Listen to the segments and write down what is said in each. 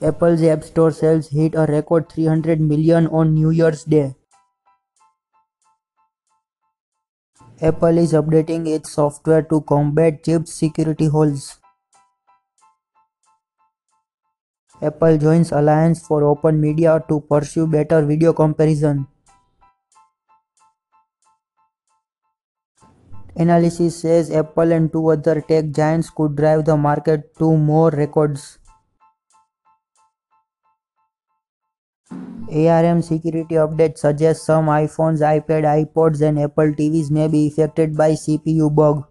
Apple's App Store sales hit a record 300 million on New Year's Day. Apple is updating its software to combat chip security holes. Apple joins Alliance for Open Media to pursue better video comparison. Analysis says Apple and two other tech giants could drive the market to more records. ARM security update suggests some iPhones, iPad, iPods and Apple TVs may be affected by CPU bug.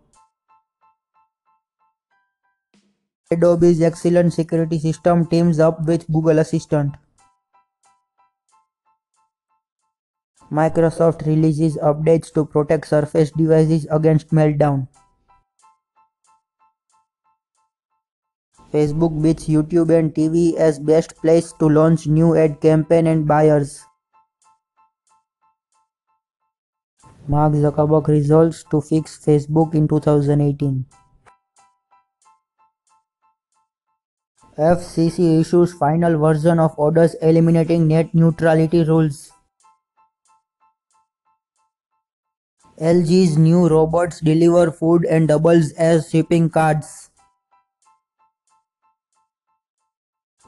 Adobe's excellent security system teams up with Google Assistant. Microsoft releases updates to protect Surface devices against meltdown. Facebook beats YouTube and TV as best place to launch new ad campaign and buyers. Mark Zuckerberg resolves to fix Facebook in 2018. FCC issues final version of orders eliminating net neutrality rules. LG's new robots deliver food and doubles as shipping carts.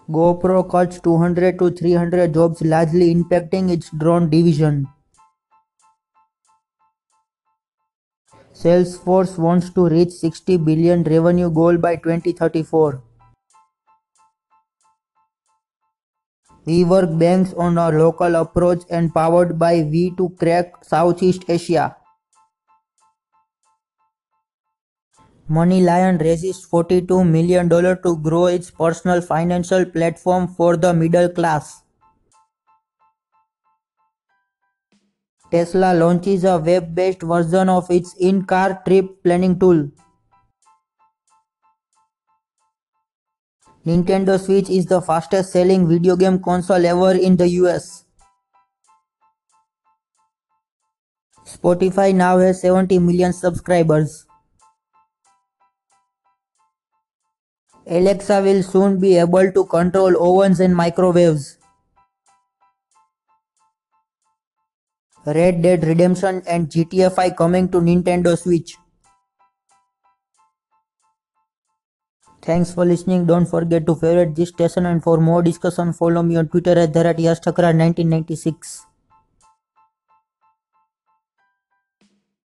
GoPro cuts 200 to 300 jobs, largely impacting its drone division. Salesforce wants to reach 60 billion revenue goal by 2034. WeWork banks on a local approach and powered by V2 crack Southeast Asia. MoneyLion raises $42 million to grow its personal financial platform for the middle class. Tesla launches a web-based version of its in-car trip planning tool. Nintendo Switch is the fastest-selling video game console ever in the US. Spotify now has 70 million subscribers. Alexa will soon be able to control ovens and microwaves. Red Dead Redemption and GTA V coming to Nintendo Switch. Thanks for listening. Don't forget to favorite this station, and for more discussion follow me on Twitter at dhartiastakrara1996.